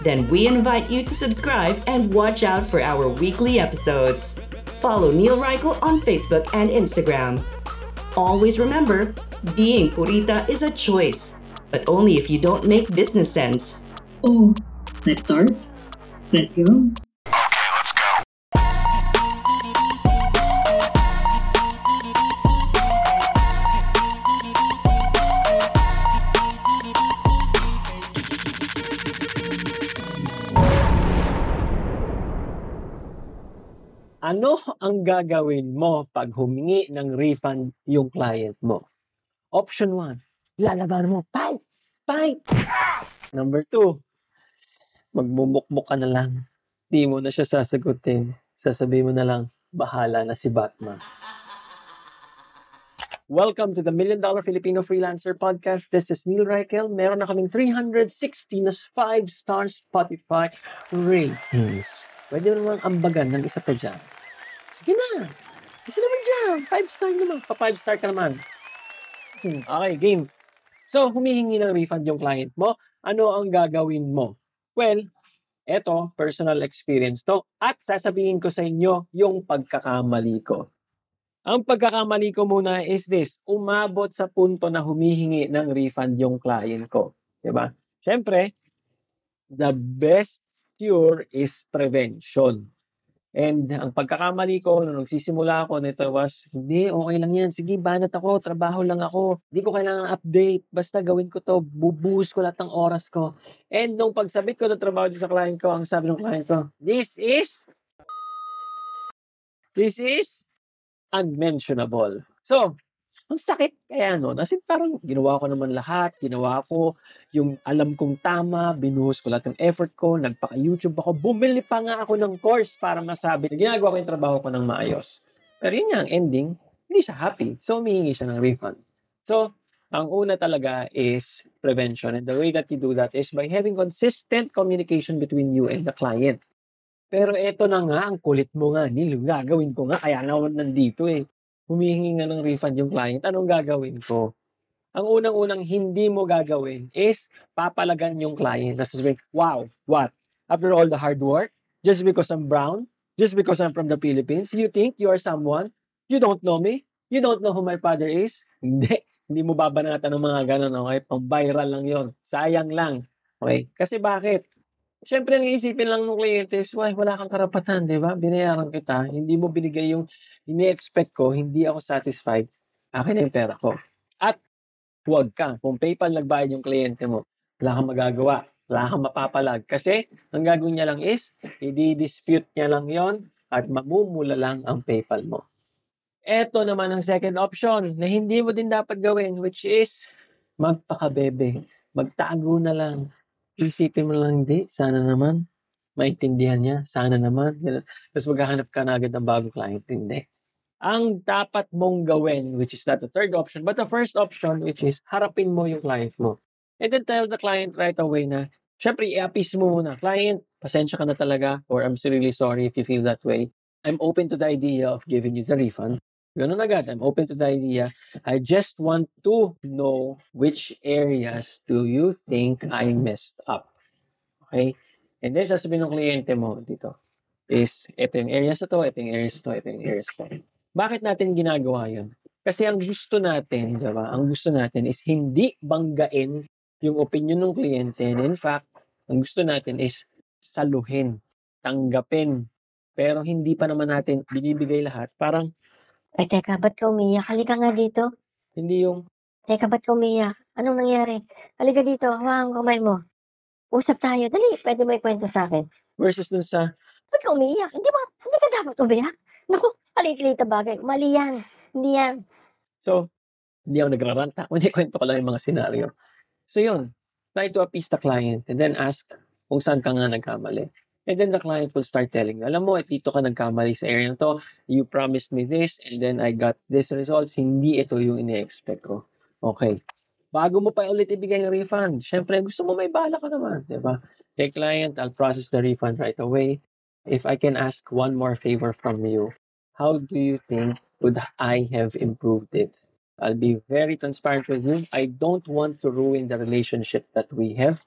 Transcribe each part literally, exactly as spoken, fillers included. then we invite you to subscribe and watch out for our weekly episodes. Follow Niel Reichl on Facebook and Instagram. Always remember, being purita is a choice, but only if you don't make business sense. Oh, let's start. Let's go. Okay, let's go. Ano ang gagawin mo pag humingi ng refund yung client mo? Option one, lalaban mo. Fight! Fight! Number two, magmumukmuk ka na lang. Di mo na siya sasagutin. Sasabihin mo na lang, bahala na si Batman. Welcome to the Million Dollar Filipino Freelancer Podcast. This is Niel Reichl. Meron na kaming three hundred sixteen five-star Spotify ratings. Pwede mo naman ambagan ng isa pa dyan. Sige na. Isa naman dyan. Five-star naman. Pa-five-star ka naman. Hmm, okay, game. So, humihingi ng refund yung client mo. Ano ang gagawin mo? Well, eto, personal experience to. At sasabihin ko sa inyo yung pagkakamali ko. Ang pagkakamali ko muna is this. Umabot sa punto na humihingi ng refund yung client ko. Diba? Siyempre, the best cure is prevention. And ang pagkakamali ko, nung nagsisimula ako nito was, hindi, okay lang yan. Sige, banat ako, trabaho lang ako. Hindi ko kailangan update. Basta gawin ko to, bubuhos ko lahat ng oras ko. And nung pagsabit ko ng trabaho sa client ko, ang sabi ng client ko, this is, this is unmentionable. So, ang sakit kaya nun. As in, parang ginawa ko naman lahat. Ginawa ko yung alam kong tama. Binuhos ko lahat ng effort ko. Nagpaka-YouTube ako. Bumili pa nga ako ng course para masabi na ginagawa ko yung trabaho ko ng maayos. Pero yun nga, ang ending, hindi siya happy. So, humihingi siya ng refund. So, ang una talaga is prevention. And the way that you do that is by having consistent communication between you and the client. Pero eto na nga, ang kulit mo nga, Niel. Gagawin ko nga. Kaya naman nandito eh. Humihingi nga ng refund yung client, anong gagawin ko? Ang unang-unang hindi mo gagawin is papalagan yung client. That's just like, wow, what? After all the hard work, just because I'm brown, just because I'm from the Philippines, you think you are someone? You don't know me? You don't know who my father is? Hindi. Hindi mo babanatan ng mga ganun. Okay? Pang-viral lang yon. Sayang lang. Okay? Kasi bakit? Siyempre, ang iisipin lang ng kliyente is, wala kang karapatan, di ba? Binayaran kita, hindi mo binigay yung ini-expect ko, hindi ako satisfied, akin na yung pera ko. At huwag ka, kung PayPal nagbayad yung kliyente mo, wala kang magagawa, wala kang mapapalag. Kasi, ang gagawin niya lang is, i-dispute niya lang yon at mamumula lang ang PayPal mo. Eto naman ang second option na hindi mo din dapat gawin, which is, magpakabebe, magtago na lang. Isipin mo lang, di, sana naman, maintindihan niya, sana naman. Tapos maghahanap ka na agad ng bagong client, hindi. Ang dapat mong gawin, which is not the third option, but the first option, which is harapin mo yung client mo. And then tell the client right away na, syempre, i-appease mo muna. Client, pasensya ka na talaga, or I'm really sorry if you feel that way. I'm open to the idea of giving you the refund. Ganun agad, I'm open to the idea. I just want to know which areas do you think I messed up. Okay? And then sasabihin ng kliyente mo dito is, ito yung areas na to, ito yung areas na to, ito yung areas na to. Bakit natin ginagawa yun? Kasi ang gusto natin, diba? Ang gusto natin is hindi banggain yung opinion ng kliyente. And in fact, ang gusto natin is saluhin, tanggapin, pero hindi pa naman natin binibigay lahat. Parang, ay teka, ba't ka umiyak? Halika nga dito. Hindi yung, teka, ba't ka umiyak? Anong nangyari? Halika dito, hawakan ko kamay mo. Usap tayo, dali, pwede mo ikwento sa akin. Versus dun sa, ba't ka umiyak? Hindi ba, hindi ka dapat umiyak? Naku, alit-alit na bagay. Mali yan. Hindi yan. So, hindi ako nagraranta. Unikwento ko lang yung mga senaryo. So yun, try to appease the client and then ask kung saan ka nga nagkamali. And then the client will start telling you, alam mo, at dito ka nagkamali sa area na to, you promised me this, and then I got this results, hindi ito yung ine-expect ko. Okay. Bago mo pa ulit ibigay yung refund, syempre, gusto mo may bala ka naman, di ba? Hey client, I'll process the refund right away. If I can ask one more favor from you, how do you think would I have improved it? I'll be very transparent with you. I don't want to ruin the relationship that we have.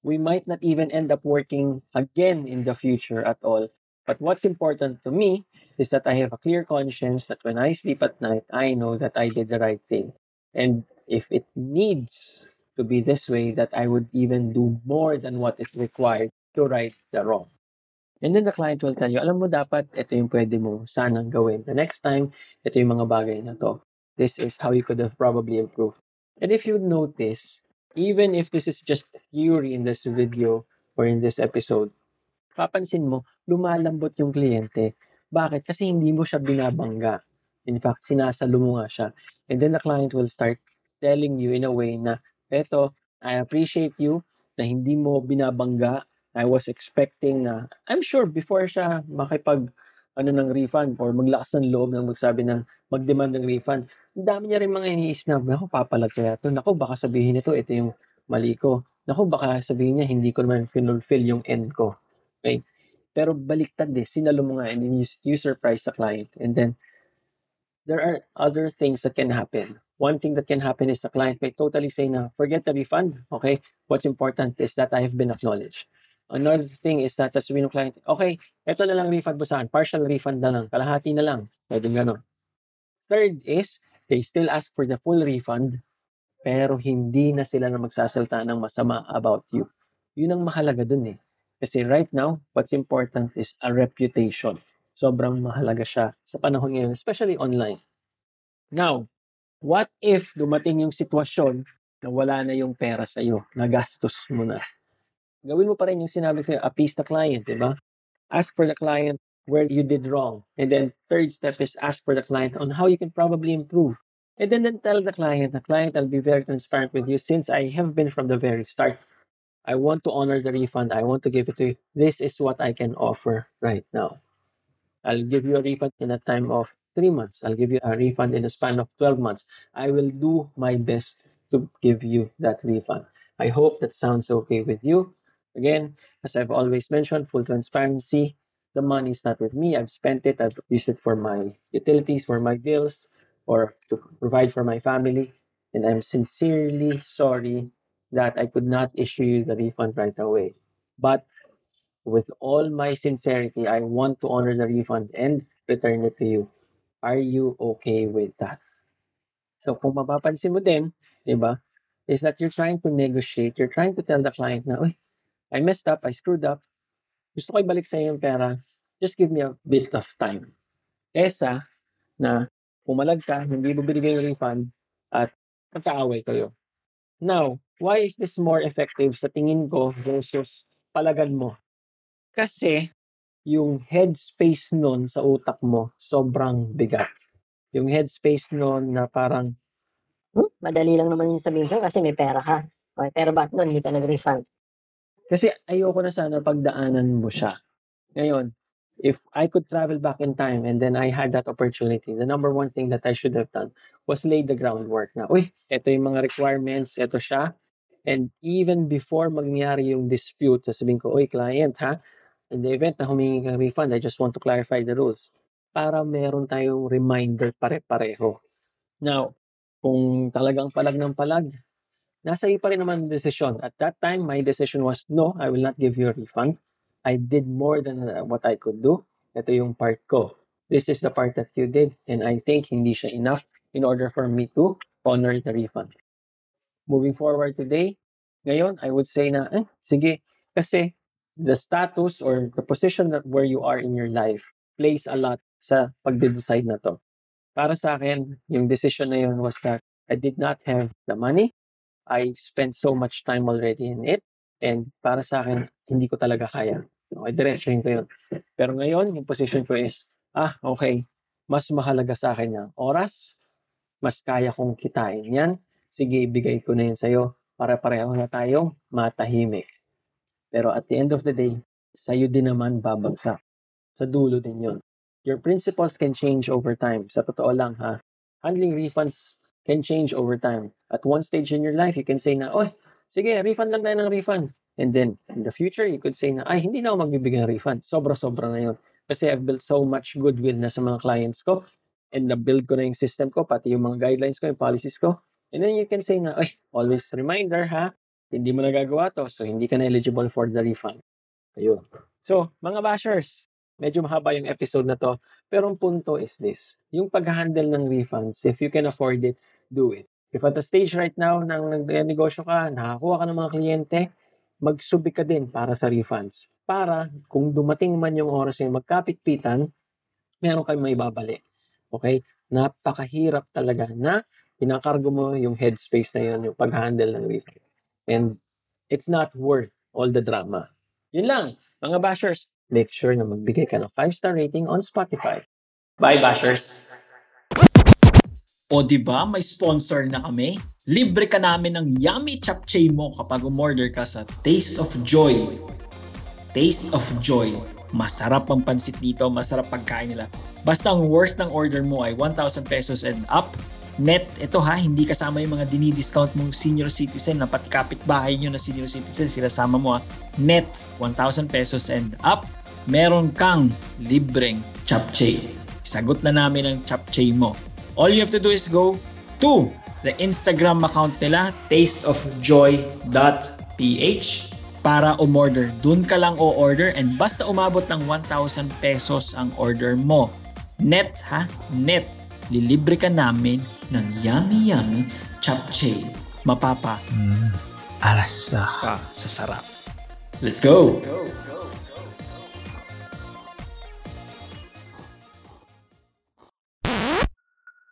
We might not even end up working again in the future at all. But what's important to me is that I have a clear conscience that when I sleep at night, I know that I did the right thing. And if it needs to be this way, that I would even do more than what is required to right the wrong. And then the client will tell you, alam mo dapat, ito yung pwede mo sanang gawin. The next time, ito yung mga bagay na to. This is how you could have probably improved. And if you notice, even if this is just theory in this video or in this episode, papansin mo, lumalambot yung kliyente. Bakit? Kasi hindi mo siya binabangga. In fact, sinasalo mo nga siya. And then the client will start telling you in a way na, eto, I appreciate you na hindi mo binabangga. I was expecting na, I'm sure before siya makipag ano ng refund or maglakas ng loob ng magsabi ng mag-demand ng refund. Ang dami niya rin mga iniisip na, naku, papalag kaya ito. Naku, baka sabihin ito, ito yung mali ko. Naku, baka sabihin niya, hindi ko naman finulfill yung end ko. Okay? Pero baliktad eh. Sinalo mo nga and then you, you surprise the client. And then, there are other things that can happen. One thing that can happen is the client may totally say na, forget the refund. Okay? What's important is that I have been acknowledged. Another thing is that sasabihin ng client, okay, eto na lang refund mo saan. Partial refund na lang. Kalahati na lang. Pwede gano'n. Third is, they still ask for the full refund, pero hindi na sila na magsasalta ng masama about you. Yun ang mahalaga dun eh. Kasi right now, what's important is a reputation. Sobrang mahalaga siya sa panahon ngayon, especially online. Now, what if dumating yung sitwasyon na wala na yung pera sa'yo, nagastos mo na? Gawin mo pa rin yung sinabi sa'yo, appease the client, di ba? Ask for the client where you did wrong. And then third step is ask for the client on how you can probably improve. And then, then tell the client, the client, I'll be very transparent with you since I have been from the very start. I want to honor the refund. I want to give it to you. This is what I can offer right now. I'll give you a refund in a time of three months. I'll give you a refund in a span of twelve months. I will do my best to give you that refund. I hope that sounds okay with you. Again, as I've always mentioned, full transparency, the money is not with me. I've spent it. I've used it for my utilities, for my bills, or to provide for my family. And I'm sincerely sorry that I could not issue you the refund right away. But with all my sincerity, I want to honor the refund and return it to you. Are you okay with that? So kung mapapansin mo din, di ba, is that you're trying to negotiate. You're trying to tell the client na, uy, I messed up, I screwed up, gusto ko ibalik sa'yo yung pera, just give me a bit of time. Kesa na pumalag ka, hindi mo binigay yung refund, at magkaaway kayo. Now, why is this more effective sa tingin ko versus palagan mo? Kasi yung headspace nun sa utak mo, sobrang bigat. Yung headspace nun na parang, hmm, madali lang naman yung sabihin sa'yo kasi may pera ka. Okay, pero ba't nun hindi ka nag-refund? Kasi ayoko na sana pagdaanan mo siya. Ngayon, if I could travel back in time and then I had that opportunity, the number one thing that I should have done was lay the groundwork na, uy, ito yung mga requirements, ito siya. And even before mangyari yung dispute, sasabihin ko, uy, client ha, in the event na humingi kang refund, I just want to clarify the rules. Para meron tayong reminder pare-pareho. Now, kung talagang palag ng palag, nasa iyo pa rin naman ang decision. At that time, my decision was, no, I will not give you a refund. I did more than what I could do. Ito yung part ko. This is the part that you did. And I think hindi siya enough in order for me to honor the refund. Moving forward today, ngayon, I would say na, eh, sige, kasi the status or the position that where you are in your life plays a lot sa pagde-decide na to. Para sa akin, yung decision na yun was that I did not have the money. I spent so much time already in it. And para sa akin, hindi ko talaga kaya. Okay, diretsuhin ko yun. Pero ngayon, yung position ko is, ah, okay, mas mahalaga sa akin yung oras. Mas kaya kong kitain yan. Sige, ibigay ko na yun sa'yo para pareho na tayong matahimik. Pero at the end of the day, sa'yo din naman babagsak. Sa dulo din yun. Your principles can change over time. Sa totoo lang, ha? Handling refunds can change over time. At one stage in your life, you can say na, oy, sige, refund lang tayo ng refund. And then, in the future, you could say na, ay, hindi na ako magbibigay ng refund. Sobra-sobra na yun. Kasi I've built so much goodwill na sa mga clients ko. And na-build ko na yung system ko, pati yung mga guidelines ko, yung policies ko. And then you can say na, ay, always reminder, ha? Hindi mo nagagawa to, so hindi ka na eligible for the refund. Ayun. So, mga bashers, medyo mahaba yung episode na to, pero ang punto is this. Yung pag-handle ng refunds, if you can afford it, do it. If at the stage right now, nang nag-negosyo ka, nakakuha ka ng mga kliyente, magsubi ka din para sa refunds. Para, kung dumating man yung oras yung magkapit-pitan, meron kayong maibabalik. Okay? Napakahirap talaga na pinakargo mo yung headspace na yun, yung pag-handle ng refund. And it's not worth all the drama. Yun lang, mga bashers. Make sure na magbigay ka ng five-star rating on Spotify. Bye, bashers! O diba, may sponsor na kami? Libre ka namin ng yummy chapche mo kapag umorder ka sa Taste of Joy. Taste of Joy. Masarap ang pansit dito, masarap pagkain nila. Basta ang worth ng order mo ay one thousand pesos and up. Net, ito ha, hindi kasama yung mga dinidiscount mong senior citizen na pati kapitbahay nyo na senior citizen, sila sama mo ha. Net, one thousand pesos and up, meron kang libreng chapche. Sagot na namin ang chapche mo. All you have to do is go to the Instagram account nila, taste of joy dot p h para umorder. Dun ka lang o-order and basta umabot ng one thousand pesos ang order mo. Net ha, net. Lilibre ka namin ng yummy-yummy chapche. Mapapa. Mm, alasa. Pa, sa sarap. Let's go! Let's go, go, go, go.